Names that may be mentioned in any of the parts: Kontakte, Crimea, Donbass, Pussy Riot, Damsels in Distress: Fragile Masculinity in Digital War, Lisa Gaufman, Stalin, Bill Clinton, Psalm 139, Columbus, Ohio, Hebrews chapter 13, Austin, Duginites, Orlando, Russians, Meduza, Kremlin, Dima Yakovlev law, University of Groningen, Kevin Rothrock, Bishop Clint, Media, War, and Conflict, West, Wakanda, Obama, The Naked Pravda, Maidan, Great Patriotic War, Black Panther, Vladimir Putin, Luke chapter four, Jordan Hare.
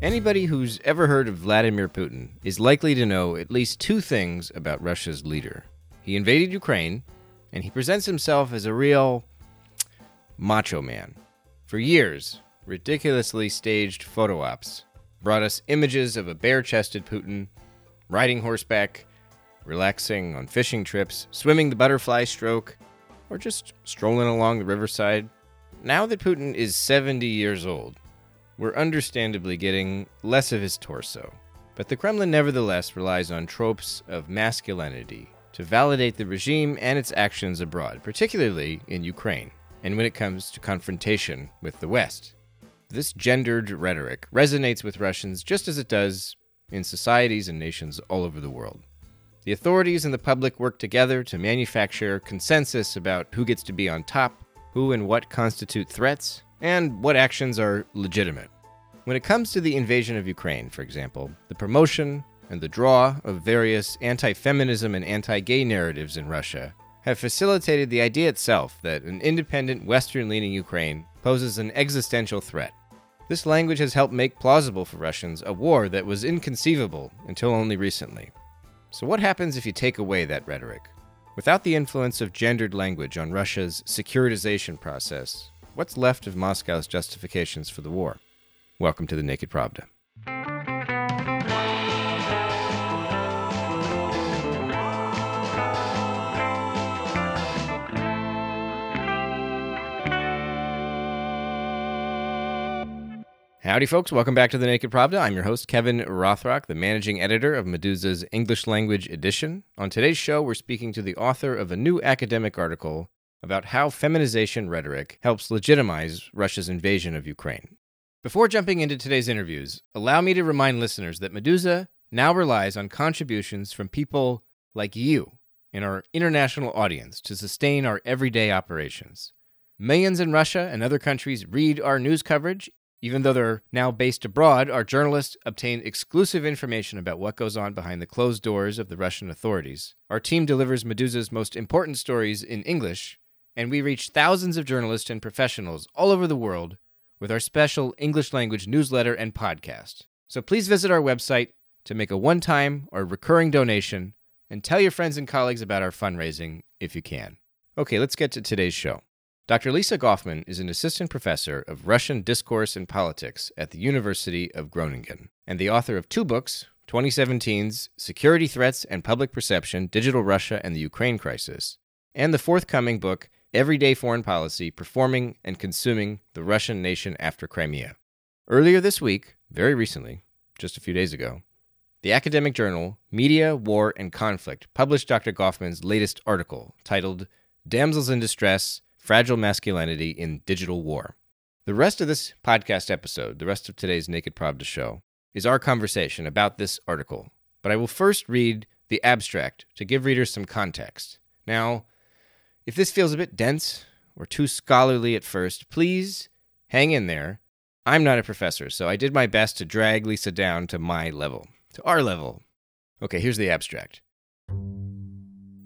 Anybody who's ever heard of Vladimir Putin is likely to know at least two things about Russia's leader. He invaded Ukraine, and he presents himself as a real macho man. For years, ridiculously staged photo ops brought us images of a bare-chested Putin riding horseback, relaxing on fishing trips, swimming the butterfly stroke, or just strolling along the riverside. Now that Putin is 70 years old, we're understandably getting less of his torso. But the Kremlin nevertheless relies on tropes of masculinity to validate the regime and its actions abroad, particularly in Ukraine, and when it comes to confrontation with the West. This gendered rhetoric resonates with Russians just as it does in societies and nations all over the world. The authorities and the public work together to manufacture consensus about who gets to be on top, who and what constitute threats, and what actions are legitimate. When it comes to the invasion of Ukraine, for example, the promotion and the draw of various anti-feminism and anti-gay narratives in Russia have facilitated the idea itself that an independent, Western-leaning Ukraine poses an existential threat. This language has helped make plausible for Russians a war that was inconceivable until only recently. So what happens if you take away that rhetoric? Without the influence of gendered language on Russia's securitization process, what's left of Moscow's justifications for the war? Welcome to The Naked Pravda. Howdy, folks. Welcome back to The Naked Pravda. I'm your host, Kevin Rothrock, the managing editor of Meduza's English language edition. On today's show, we're speaking to the author of a new academic article about how feminization rhetoric helps legitimize Russia's invasion of Ukraine. Before jumping into today's interviews, allow me to remind listeners that Meduza now relies on contributions from people like you and our international audience to sustain our everyday operations. Millions in Russia and other countries read our news coverage. Even though they're now based abroad, our journalists obtain exclusive information about what goes on behind the closed doors of the Russian authorities. Our team delivers Meduza's most important stories in English, and we reach thousands of journalists and professionals all over the world with our special English language newsletter and podcast. So please visit our website to make a one-time or recurring donation and tell your friends and colleagues about our fundraising if you can. Okay, let's get to today's show. Dr. Lisa Gaufman is an assistant professor of Russian discourse and politics at the University of Groningen and the author of two books, 2017's Security Threats and Public Perception: Digital Russia and the Ukraine Crisis, and the forthcoming book, Everyday Foreign Policy, Performing and Consuming the Russian Nation After Crimea. Earlier this week, very recently, just a few days ago, the academic journal Media, War, and Conflict published Dr. Gaufman's latest article titled Damsels in Distress: Fragile Masculinity in Digital War. The rest of this podcast episode, the rest of today's Naked Pravda show, is our conversation about this article. But I will first read the abstract to give readers some context. Now, if this feels a bit dense or too scholarly at first, please hang in there. I'm not a professor, so I did my best to drag Lisa down to my level, to our level. Okay, here's the abstract.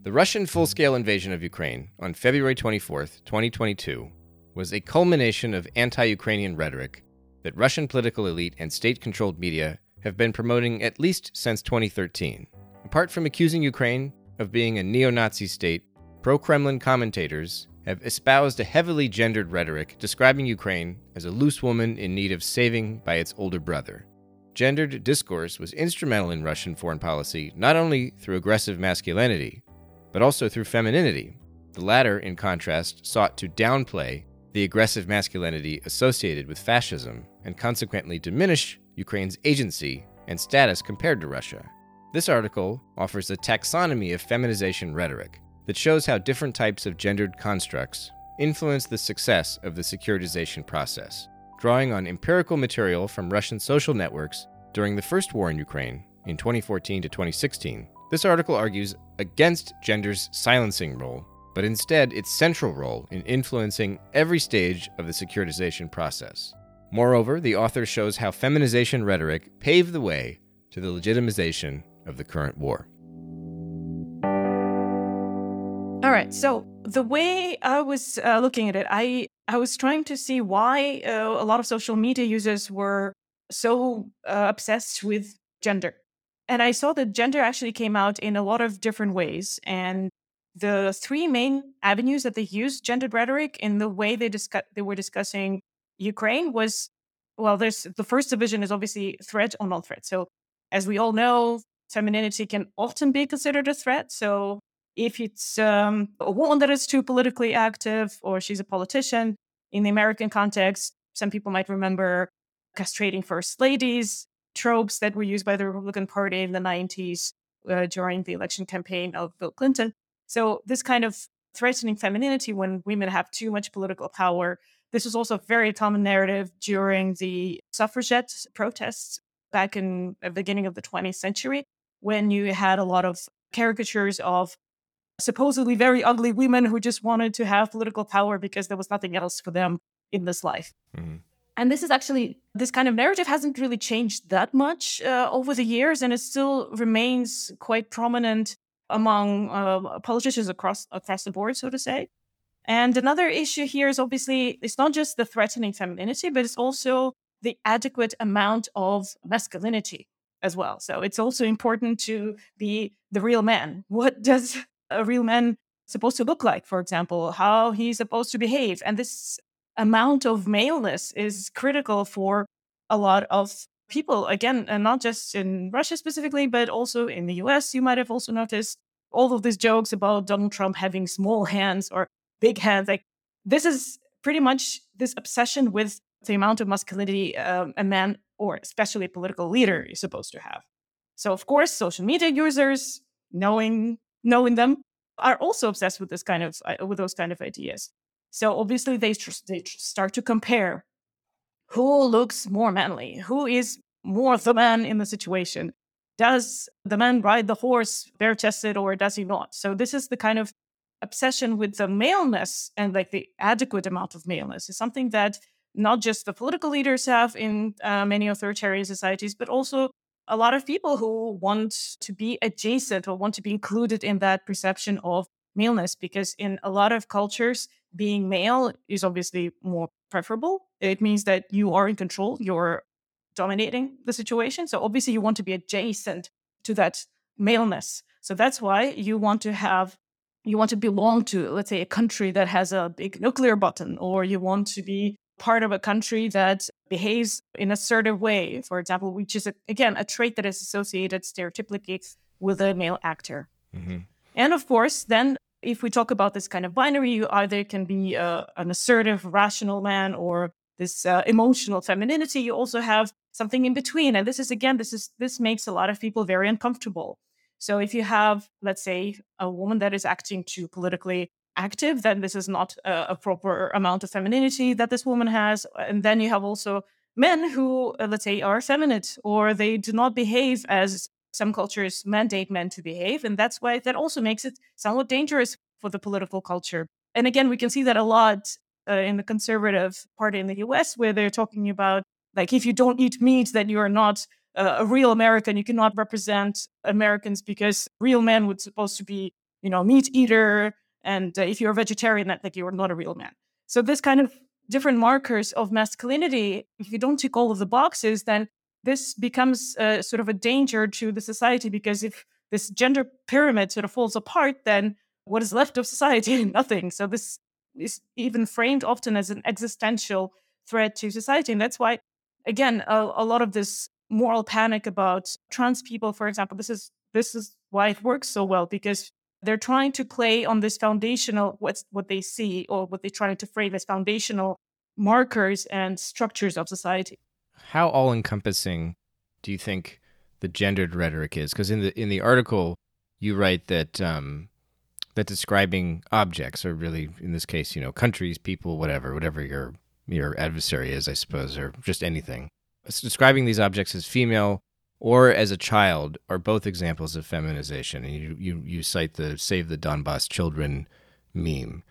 The Russian full-scale invasion of Ukraine on February 24, 2022, was a culmination of anti-Ukrainian rhetoric that Russian political elite and state-controlled media have been promoting at least since 2013. Apart from accusing Ukraine of being a neo-Nazi state, pro-Kremlin commentators have espoused a heavily gendered rhetoric describing Ukraine as a loose woman in need of saving by its older brother. Gendered discourse was instrumental in Russian foreign policy, not only through aggressive masculinity, but also through femininity. The latter, in contrast, sought to downplay the aggressive masculinity associated with fascism and consequently diminish Ukraine's agency and status compared to Russia. This article offers a taxonomy of feminization rhetoric that shows how different types of gendered constructs influence the success of the securitization process, drawing on empirical material from Russian social networks during the first war in Ukraine in 2014 to 2016. This article argues against gender's silencing role, but instead its central role in influencing every stage of the securitization process. Moreover, the author shows how feminization rhetoric paved the way to the legitimization of the current war. All right, so the way I was looking at it, I was trying to see why a lot of social media users were so obsessed with gender. And I saw that gender actually came out in a lot of different ways. And the three main avenues that they used gendered rhetoric in the way they were discussing Ukraine was, well, there's the first division is obviously threat or non-threat. So as we all know, femininity can often be considered a threat. So if it's a woman that is too politically active or she's a politician, in the American context, some people might remember castrating first ladies, tropes that were used by the Republican Party in the 90s during the election campaign of Bill Clinton. So this kind of threatening femininity when women have too much political power, this was also a very common narrative during the suffragette protests back in the beginning of the 20th century, when you had a lot of caricatures of supposedly very ugly women who just wanted to have political power because there was nothing else for them in this life. Mm-hmm. And this is actually, this kind of narrative hasn't really changed that much over the years, and it still remains quite prominent among politicians across the board, so to say. And another issue here is obviously, it's not just the threatening femininity, but it's also the adequate amount of masculinity as well. So it's also important to be the real man. What does a real man supposed to look like, for example, how he's supposed to behave? And this amount of maleness is critical for a lot of people, again, and not just in Russia specifically, but also in the US. You might have also noticed all of these jokes about Donald Trump having small hands or big hands. Like, this is pretty much this obsession with the amount of masculinity a man, or especially a political leader, is supposed to have. So, of course, social media users, knowing them, are also obsessed with this kind of with those kind of ideas. So obviously they start to compare who looks more manly, who is more the man in the situation. Does the man ride the horse bare-chested or does he not? So this is the kind of obsession with the maleness and like the adequate amount of maleness is something that not just the political leaders have in many authoritarian societies, but also a lot of people who want to be adjacent or want to be included in that perception of maleness, because in a lot of cultures, being male is obviously more preferable. It means that you are in control, you're dominating the situation. So obviously you want to be adjacent to that maleness. So that's why you want to belong to, let's say, a country that has a big nuclear button, or you want to be part of a country that behaves in an assertive way, for example, which is, again, a trait that is associated stereotypically with a male actor. Mm-hmm. And of course, then if we talk about this kind of binary, you either can be an assertive, rational man, or this emotional femininity. You also have something in between. And this makes a lot of people very uncomfortable. So if you have, let's say, a woman that is acting too politically active, then this is not a proper amount of femininity that this woman has. And then you have also men who, let's say, are effeminate, or they do not behave as some cultures mandate men to behave, and that's why that also makes it somewhat dangerous for the political culture. And again, we can see that a lot in the conservative party in the US, where they're talking about, like, if you don't eat meat, then you are not a real American. You cannot represent Americans because real men would supposed to be, meat eater. And if you're a vegetarian, that like you are not a real man. So this kind of different markers of masculinity, if you don't tick all of the boxes, then this becomes sort of a danger to the society, because if this gender pyramid sort of falls apart, then what is left of society? Nothing. So this is even framed often as an existential threat to society. And that's why, again, a lot of this moral panic about trans people, for example, this is why it works so well, because they're trying to play on this foundational, what they see or what they're trying to frame as foundational markers and structures of society. How all-encompassing do you think the gendered rhetoric is? Because in the article, you write that that describing objects, or really in this case, countries, people, whatever your adversary is, I suppose, or just anything, describing these objects as female or as a child are both examples of feminization. And you cite the "Save the Donbass Children" meme,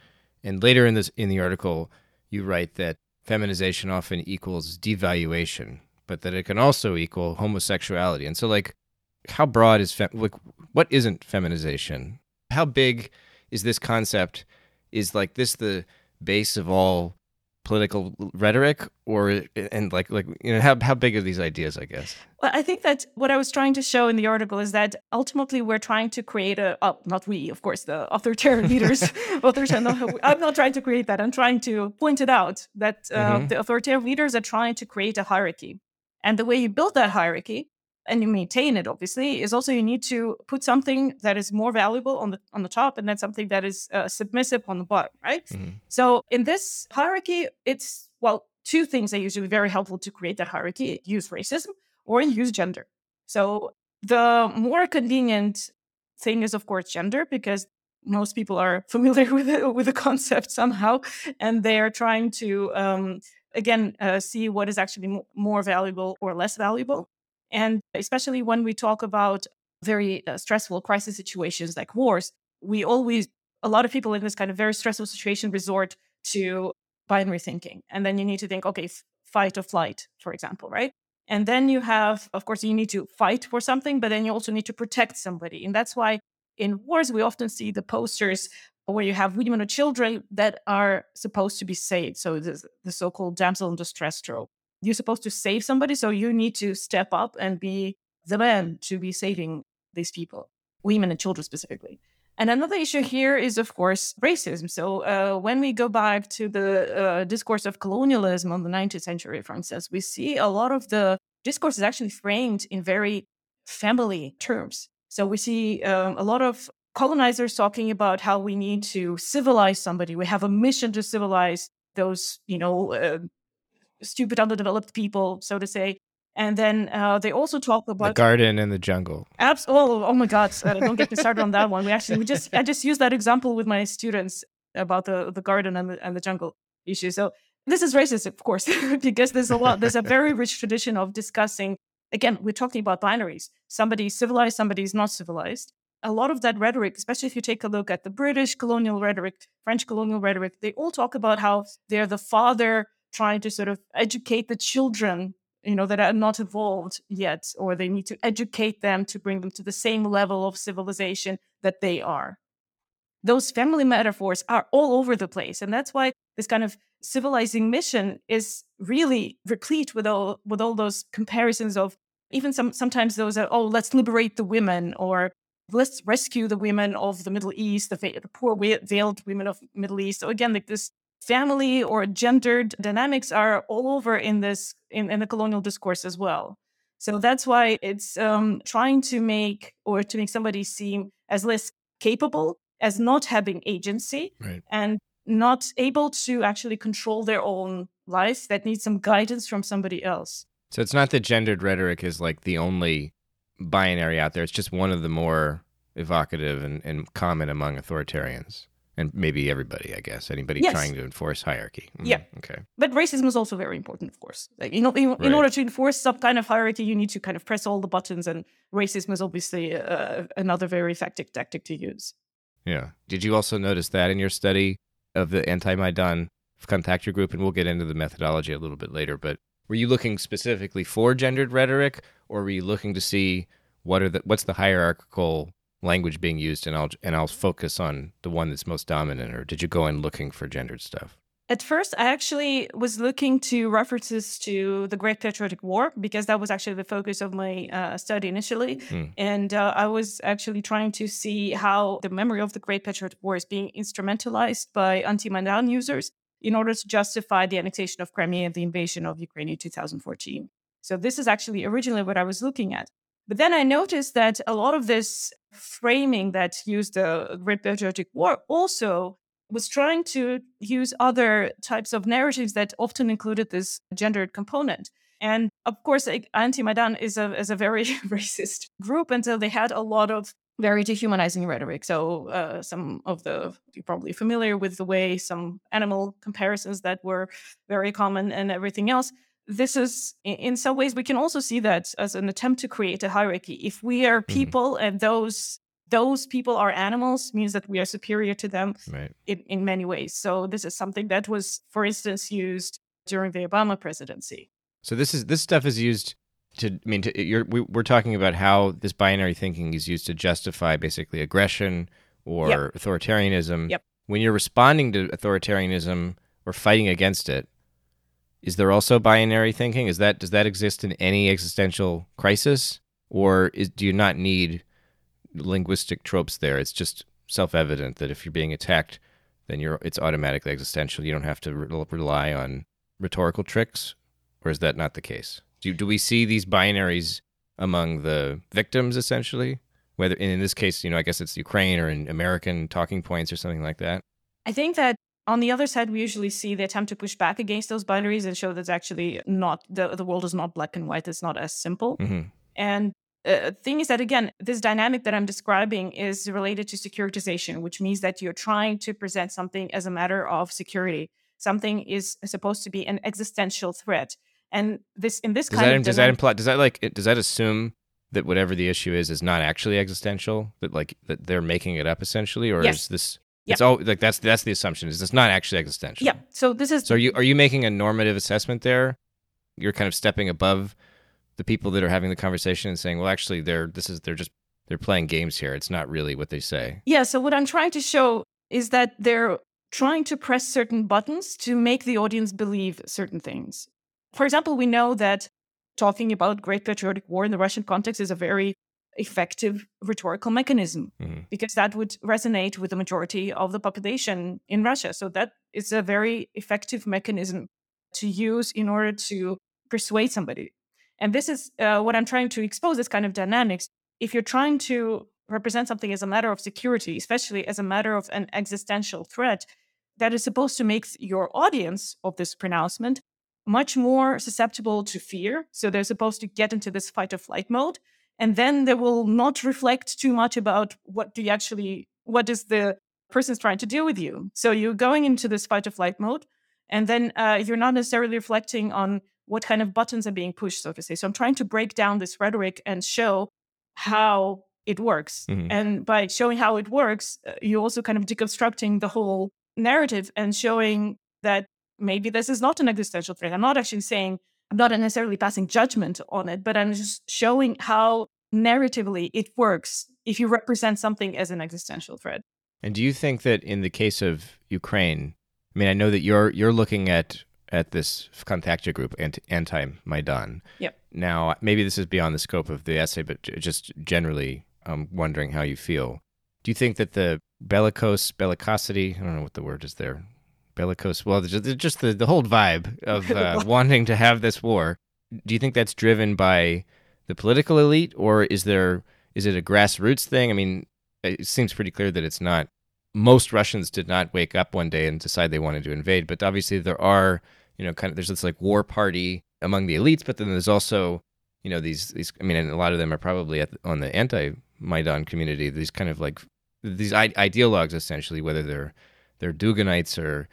and later in the article, you write that feminization often equals devaluation, but that it can also equal homosexuality. And so, like, how broad is what isn't feminization? How big is this concept? Is this the base of all political rhetoric, or and like you know how big are these ideas, I guess? Well, I think that what I was trying to show in the article is that ultimately we're trying to create a not we, of course, the authoritarian leaders. I'm not trying to create that. I'm trying to point it out that the authoritarian leaders are trying to create a hierarchy, and the way you build that hierarchy and you maintain it, obviously, is also you need to put something that is more valuable on the top, and then something that is submissive on the bottom, right? Mm-hmm. So in this hierarchy, it's, well, two things are usually very helpful to create that hierarchy: use racism or use gender. So the more convenient thing is, of course, gender, because most people are familiar with the concept somehow, and they are trying to, see what is actually more valuable or less valuable. And especially when we talk about very stressful crisis situations like wars, a lot of people in this kind of very stressful situation resort to binary thinking. And then you need to think, okay, fight or flight, for example, right? And then you have, of course, you need to fight for something, but then you also need to protect somebody. And that's why in wars, we often see the posters where you have women or children that are supposed to be saved. So the so-called damsel in distress trope. You're supposed to save somebody, so you need to step up and be the man to be saving these people, women and children specifically. And another issue here is, of course, racism. So when we go back to the discourse of colonialism on the 19th century, for instance, we see a lot of the discourse is actually framed in very family terms. So we see a lot of colonizers talking about how we need to civilize somebody. We have a mission to civilize those, stupid underdeveloped people, so to say. And then they also talk about the garden and the jungle. Oh my God! Don't get me started on that one. I just used that example with my students about the garden and the jungle issue. So this is racist, of course, because there's a very rich tradition of discussing. Again, we're talking about binaries. Somebody is civilized, somebody is not civilized. A lot of that rhetoric, especially if you take a look at the British colonial rhetoric, French colonial rhetoric, they all talk about how they're the father trying to sort of educate the children, that are not evolved yet, or they need to educate them to bring them to the same level of civilization that they are. Those family metaphors are all over the place. And that's why this kind of civilizing mission is really replete with all those comparisons of even sometimes those are, oh, let's liberate the women, or let's rescue the women of the Middle East, the poor veiled women of Middle East. So again, like this family or gendered dynamics are all over in the colonial discourse as well. So that's why it's trying to make somebody seem as less capable, as not having agency, right, and not able to actually control their own life, that needs some guidance from somebody else. So it's not that gendered rhetoric is like the only binary out there. It's just one of the more evocative and common among authoritarians. And maybe everybody, I guess, anybody trying to enforce hierarchy. Mm-hmm. Yeah. Okay. But racism is also very important, of course. Like, in order to enforce some kind of hierarchy, you need to kind of press all the buttons, and racism is obviously another very effective tactic to use. Yeah. Did you also notice that in your study of the anti-Maidan contactor group? And we'll get into the methodology a little bit later, but were you looking specifically for gendered rhetoric, or were you looking to see what's the hierarchical language being used, and I'll focus on the one that's most dominant? Or did you go in looking for gendered stuff? At first, I actually was looking to references to the Great Patriotic War, because that was actually the focus of my study initially. Mm. And I was actually trying to see how the memory of the Great Patriotic War is being instrumentalized by anti-Maidan users in order to justify the annexation of Crimea and the invasion of Ukraine in 2014. So this is actually originally what I was looking at. But then I noticed that a lot of this framing that used the Great Patriotic War also was trying to use other types of narratives that often included this gendered component. And of course, anti-Maidan is a very racist group, and so they had a lot of very dehumanizing rhetoric. So you're probably familiar with the way some animal comparisons that were very common and everything else. This is, in some ways, we can also see that as an attempt to create a hierarchy. If we are people and those people are animals, means that we are superior to them, right, in many ways. So this is something that was, for instance, used during the Obama presidency. So this stuff is used we're talking about how this binary thinking is used to justify basically aggression or authoritarianism. Yep. When you're responding to authoritarianism or fighting against it, Is there also binary thinking? Is that, does that exist in any existential crisis, or do you not need linguistic tropes there? It's just self-evident that if you're being attacked, then it's automatically existential. You don't have to rely on rhetorical tricks, or is that not the case? Do we see these binaries among the victims, essentially? Whether in this case, I guess it's Ukraine or in American talking points or something like that. I think that on the other side, we usually see the attempt to push back against those binaries and show that actually not the world is not black and white. It's not as simple. Mm-hmm. And the thing is that, again, this dynamic that I'm describing is related to securitization, which means that you're trying to present something as a matter of security. Something is supposed to be an existential threat. And this in this kind of does that assume that whatever the issue is not actually existential, that they're making it up essentially, or yes. Is this? Yep. It's all that's the assumption. Is this not actually existential? Yeah. So this is. So are you making a normative assessment there? You're kind of stepping above the people that are having the conversation and saying, well, actually, they're playing games here. It's not really what they say. Yeah. So what I'm trying to show is that they're trying to press certain buttons to make the audience believe certain things. For example, we know that talking about Great Patriotic War in the Russian context is a very effective rhetorical mechanism, mm-hmm. because that would resonate with the majority of the population in Russia. So that is a very effective mechanism to use in order to persuade somebody. And this is what I'm trying to expose, this kind of dynamics. If you're trying to represent something as a matter of security, especially as a matter of an existential threat, that is supposed to make your audience of this pronouncement much more susceptible to fear. So they're supposed to get into this fight or flight mode, and then they will not reflect too much about what is the person's trying to do with you. So you're going into this fight or flight mode, and then you're not necessarily reflecting on what kind of buttons are being pushed, so to say. So I'm trying to break down this rhetoric and show how it works. Mm-hmm. And by showing how it works, you're also kind of deconstructing the whole narrative and showing that maybe this is not an existential threat. I'm not necessarily passing judgment on it, but I'm just showing how narratively it works if you represent something as an existential threat. And do you think that in the case of Ukraine, I mean, I know that you're looking at this Kontakte group, anti-Maidan. Yep. Now, maybe this is beyond the scope of the essay, but just generally, I'm wondering how you feel. Do you think that the bellicosity, I don't know what the word is there, bellicose, well, just the whole vibe of wanting to have this war. Do you think that's driven by the political elite, or is it a grassroots thing? I mean, it seems pretty clear that it's not. Most Russians did not wake up one day and decide they wanted to invade, but obviously there are, there's this like war party among the elites, but then there's also, these I mean, and a lot of them are probably on the anti-Maidan community, these kind of like, these ideologues essentially, whether they're Duginites or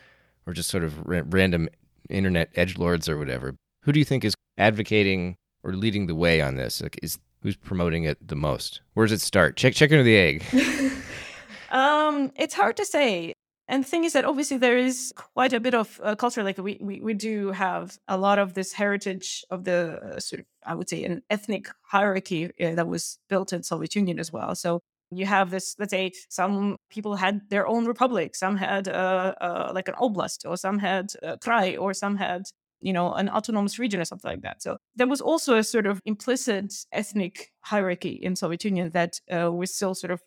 just sort of random internet edgelords or whatever. Who do you think is advocating or leading the way on this? Like, who's promoting it the most? Where does it start? Chicken or the egg? It's hard to say. And the thing is that obviously there is quite a bit of culture. Like we do have a lot of this heritage of the sort of, I would say, an ethnic hierarchy that was built in Soviet Union as well. So you have this, let's say, some people had their own republic, some had like an oblast, or some had a krai, or some had, an autonomous region or something like that. So there was also a sort of implicit ethnic hierarchy in Soviet Union that we're still sort of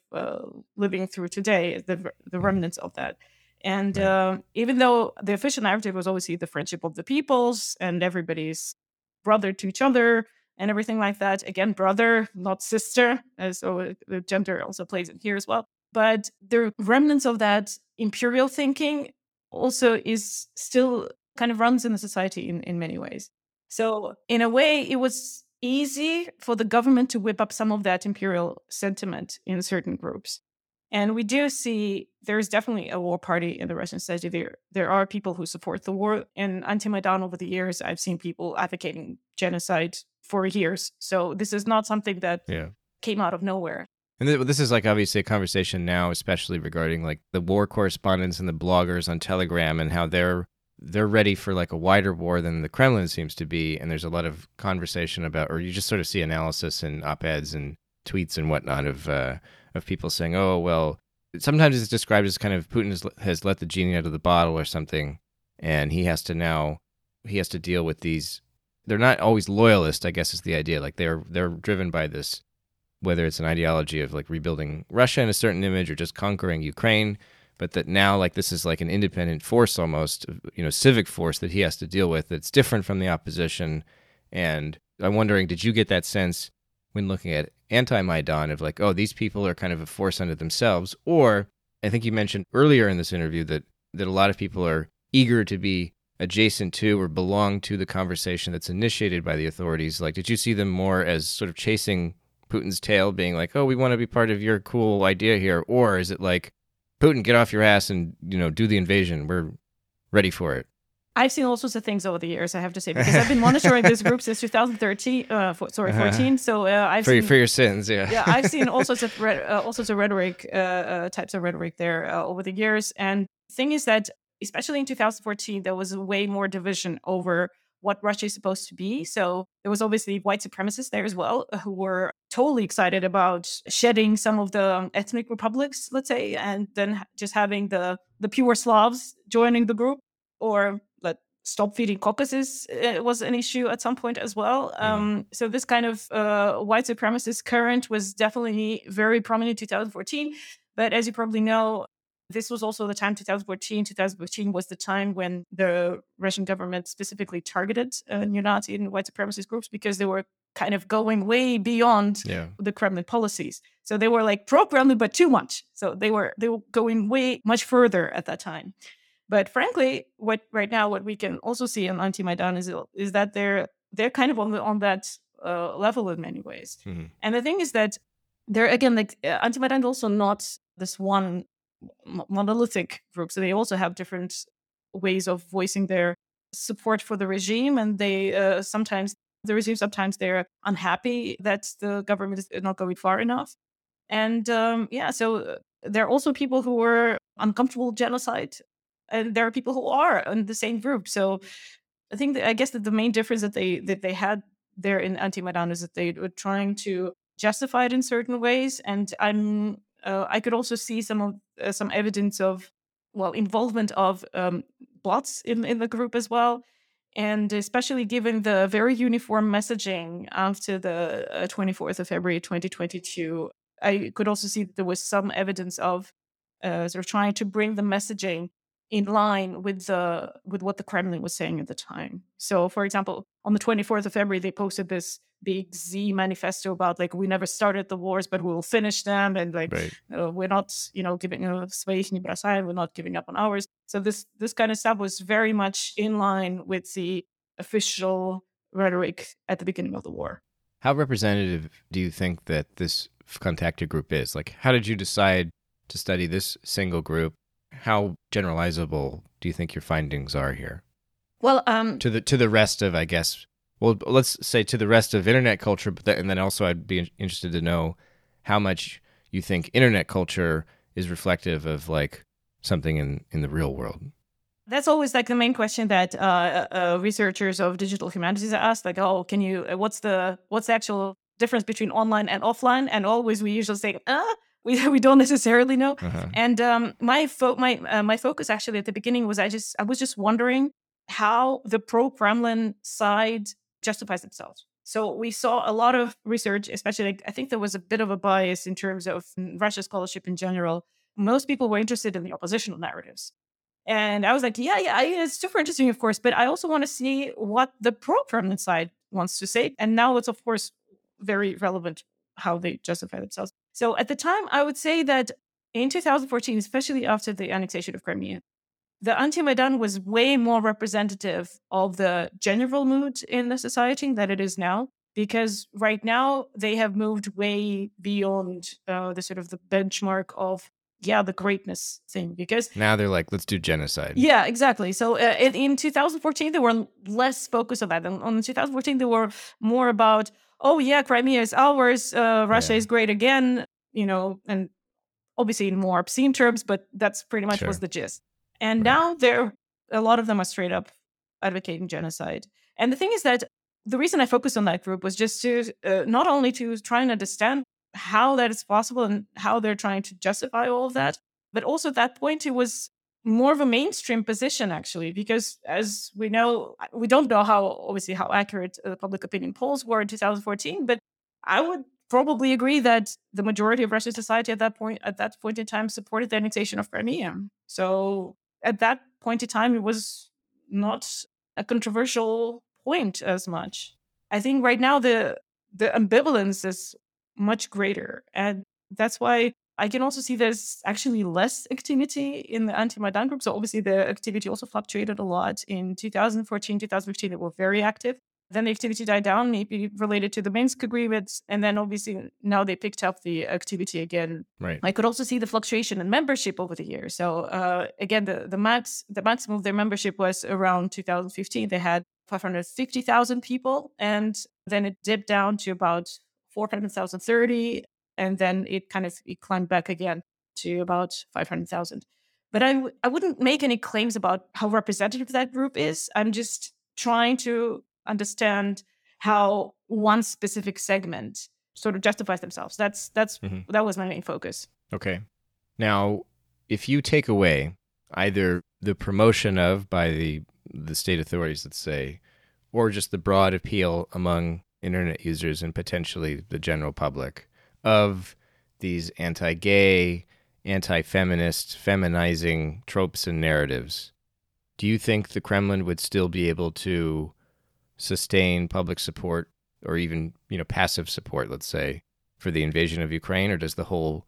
living through today, the remnants of that. And even though the official narrative was obviously the friendship of the peoples and everybody's brother to each other, and everything like that. Again, brother, not sister. So the gender also plays in here as well. But the remnants of that imperial thinking also is still kind of runs in the society in many ways. So in a way, it was easy for the government to whip up some of that imperial sentiment in certain groups. And we do see there's definitely a war party in the Russian society. There are people who support the war. And anti-Maidan over the years, I've seen people advocating genocide for years. So this is not something that came out of nowhere. And this is like obviously a conversation now, especially regarding like the war correspondents and the bloggers on Telegram and how they're ready for like a wider war than the Kremlin seems to be. And there's a lot of conversation about, or you just sort of see analysis and op-eds and tweets and whatnot of people saying, oh, well, sometimes it's described as kind of Putin has let the genie out of the bottle or something, and he has to now he has to deal with these. They're not always loyalist, I guess is the idea. Like they're driven by this, whether it's an ideology of like rebuilding Russia in a certain image or just conquering Ukraine, but that now like this is like an independent force almost, you know, civic force that he has to deal with that's different from the opposition. And I'm wondering, did you get that sense when looking at anti-Maidan of like, oh, these people are kind of a force unto themselves? Or I think you mentioned earlier in this interview that a lot of people are eager to be adjacent to or belong to the conversation that's initiated by the authorities. Like, did you see them more as sort of chasing Putin's tail, being like, oh, we want to be part of your cool idea here? Or is it like, Putin, get off your ass and, you know, do the invasion. We're ready for it. I've seen all sorts of things over the years, I have to say, because I've been monitoring this group since 2014. So I've seen, for your sins, yeah. Yeah, I've seen all sorts of types of rhetoric there over the years. And the thing is that, especially in 2014, there was way more division over what Russia is supposed to be. So there was obviously white supremacists there as well, who were totally excited about shedding some of the ethnic republics, let's say, and then just having the pure Slavs joining the group, or stop feeding Caucasus was an issue at some point as well. So this kind of white supremacist current was definitely very prominent in 2014. But as you probably know, this was also the time, 2014. 2014 was the time when the Russian government specifically targeted neo-Nazi and white supremacist groups because they were kind of going way beyond the Kremlin policies. So they were like pro-Kremlin, but too much. So they were going way much further at that time. But frankly, right now we can also see in anti-Maidan is that they're kind of on that level in many ways. Mm-hmm. And the thing is that they're, again, like anti-Maidan is also not this one monolithic group. So they also have different ways of voicing their support for the regime. And they sometimes they're unhappy that the government is not going far enough. And so there are also people who were uncomfortable with genocide. And there are people who are in the same group. So I think that the main difference that they had there in anti-Maidan is that they were trying to justify it in certain ways. And I could also see some evidence of, well, involvement of bots in the group as well. And especially given the very uniform messaging after the 24th of February 2022, I could also see that there was some evidence of sort of trying to bring the messaging in line with what the Kremlin was saying at the time. So, for example, on the 24th of February, they posted this big Z manifesto about like, we never started the wars, but we'll finish them, and like we're not, you know, giving we're not giving up on ours. So this kind of stuff was very much in line with the official rhetoric at the beginning of the war. How representative do you think that this contacted group is? Like, how did you decide to study this single group? How generalizable do you think your findings are here? Well, to the rest of, I guess, well, let's say to the rest of internet culture, and then also I'd be interested to know how much you think internet culture is reflective of like something in the real world. That's always like the main question that researchers of digital humanities are asked, like, oh, can you? What's the actual difference between online and offline? And always we usually say, We don't necessarily know. Uh-huh. And my focus actually at the beginning was I was just wondering how the pro-Kremlin side justifies themselves. So we saw a lot of research, especially like, I think there was a bit of a bias in terms of Russia scholarship in general. Most people were interested in the oppositional narratives. And I was like, it's super interesting, of course, but I also want to see what the pro-Kremlin side wants to say. And now it's, of course, very relevant how they justify themselves. So at the time, I would say that in 2014, especially after the annexation of Crimea, the anti-Maidan was way more representative of the general mood in the society than it is now, because right now they have moved way beyond the sort of the benchmark of, the greatness thing, because now they're like, let's do genocide. Yeah, exactly. So in 2014, they were less focused on that. And in 2014, they were more about, Crimea is ours, Russia is great again, you know, and obviously in more obscene terms, but that's pretty much was the gist. And now a lot of them are straight up advocating genocide. And the thing is that the reason I focused on that group was just to not only to try and understand how that is possible and how they're trying to justify all of that, but also at that point it was more of a mainstream position, actually, because as we know, we don't know how accurate public opinion polls were in 2014, but I would probably agree that the majority of Russian society at that point in time supported the annexation of Crimea. So at that point in time, it was not a controversial point as much. I think right now the ambivalence is much greater. And that's why I can also see there's actually less activity in the anti-Maidan group. So obviously the activity also fluctuated a lot. In 2014, 2015, they were very active. Then the activity died down, maybe related to the Minsk agreements. And then obviously now they picked up the activity again. Right. I could also see the fluctuation in membership over the years. So again, the maximum of their membership was around 2015. They had 550,000 people. And then it dipped down to about 430,000. And then it climbed back again to about 500,000. But I wouldn't make any claims about how representative that group is. I'm just trying to understand how one specific segment sort of justifies themselves. That was my main focus. Okay. Now, if you take away either the promotion of by the state authorities, let's say, or just the broad appeal among internet users and potentially the general public of these anti-gay, anti-feminist, feminizing tropes and narratives, do you think the Kremlin would still be able to sustain public support or even, passive support, let's say, for the invasion of Ukraine? Or does the whole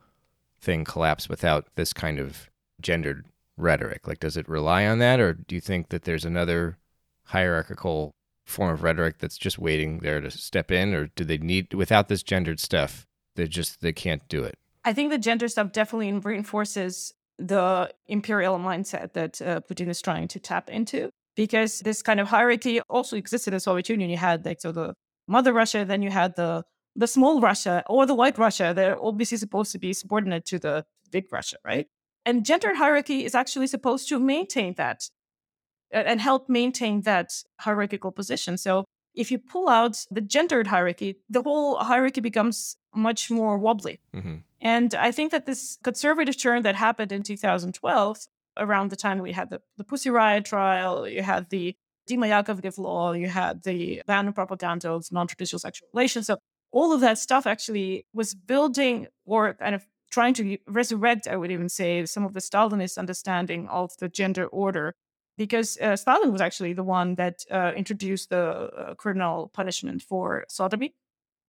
thing collapse without this kind of gendered rhetoric? Like, does it rely on that? Or do you think that there's another hierarchical form of rhetoric that's just waiting there to step in? Or do they need, without this gendered stuff, they can't do it? I think the gender stuff definitely reinforces the imperial mindset that Putin is trying to tap into, because this kind of hierarchy also existed in the Soviet Union. You had the Mother Russia, then you had the small Russia or the white Russia. They're obviously supposed to be subordinate to the big Russia, right? And gender hierarchy is actually supposed to maintain that and help maintain that hierarchical position. So if you pull out the gendered hierarchy, the whole hierarchy becomes much more wobbly. Mm-hmm. And I think that this conservative turn that happened in 2012, around the time we had the Pussy Riot trial, you had the Dima Yakovlev law, you had the ban on propaganda of non-traditional sexual relations. So all of that stuff actually was building or kind of trying to resurrect, I would even say, some of the Stalinist understanding of the gender order. Because Stalin was actually the one that introduced the criminal punishment for sodomy.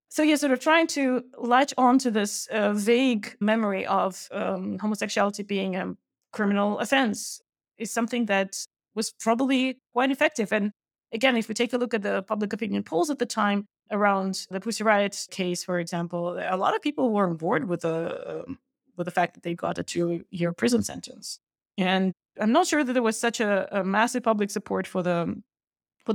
So you're sort of trying to latch on to this vague memory of homosexuality being a criminal offense is something that was probably quite effective. And again, if we take a look at the public opinion polls at the time around the Pussy Riot case, for example, a lot of people were on board with the fact that they got a 2-year prison sentence. And I'm not sure that there was such a massive public support for the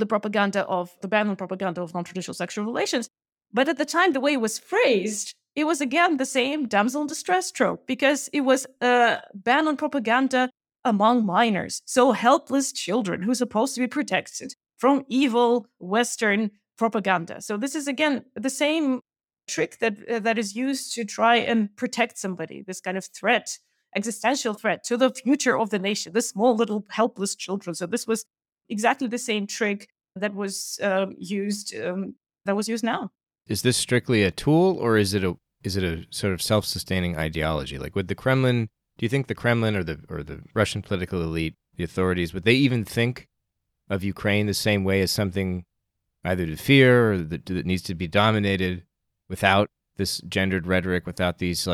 propaganda of the ban on propaganda of non-traditional sexual relations. But at the time, the way it was phrased, it was again the same damsel in distress trope, because it was a ban on propaganda among minors. So helpless children who are supposed to be protected from evil Western propaganda. So this is, again, the same trick that is used to try and protect somebody, this kind of threat, existential threat to the future of the nation, the small little helpless children. So this was exactly the same trick that was used now. Is this strictly a tool, or is it a sort of self-sustaining ideology? Like, would the Kremlin, do you think the Kremlin or the Russian political elite, the authorities, would they even think of Ukraine the same way as something either to fear or that needs to be dominated without this gendered rhetoric, without these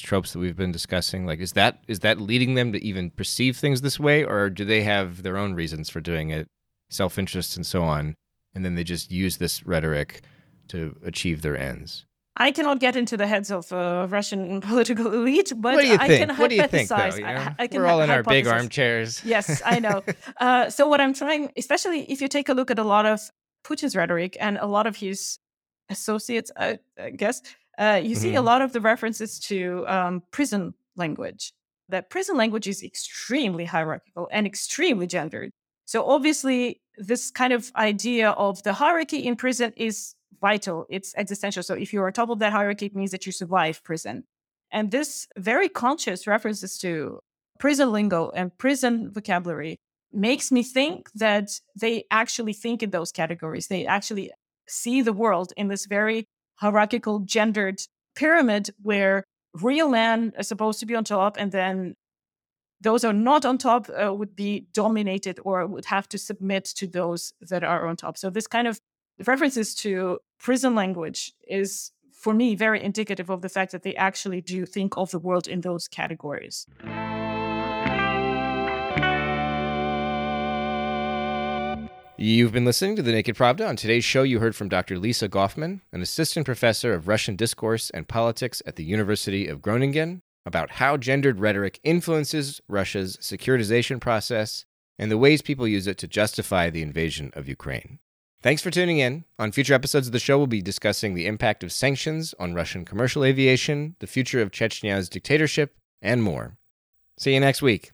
tropes that we've been discussing? Like, is that leading them to even perceive things this way, or do they have their own reasons for doing it, self-interest and so on, and then they just use this rhetoric to achieve their ends? I cannot get into the heads of Russian political elite, but what do you think? I can hypothesize. We're all in our big armchairs. Yes, I know. So what I'm trying, especially if you take a look at a lot of Putin's rhetoric and a lot of his associates, I guess, you see a lot of the references to prison language. That prison language is extremely hierarchical and extremely gendered. So obviously, this kind of idea of the hierarchy in prison is vital. It's existential. So if you're on top of that hierarchy, it means that you survive prison. And this very conscious references to prison lingo and prison vocabulary makes me think that they actually think in those categories. They actually see the world in this very hierarchical, gendered pyramid where real men are supposed to be on top, and then those are not on top would be dominated or would have to submit to those that are on top. So this kind of references to prison language is, for me, very indicative of the fact that they actually do think of the world in those categories. You've been listening to The Naked Pravda. On today's show, you heard from Dr. Lisa Gaufman, an assistant professor of Russian discourse and politics at the University of Groningen, about how gendered rhetoric influences Russia's securitization process and the ways people use it to justify the invasion of Ukraine. Thanks for tuning in. On future episodes of the show, we'll be discussing the impact of sanctions on Russian commercial aviation, the future of Chechnya's dictatorship, and more. See you next week.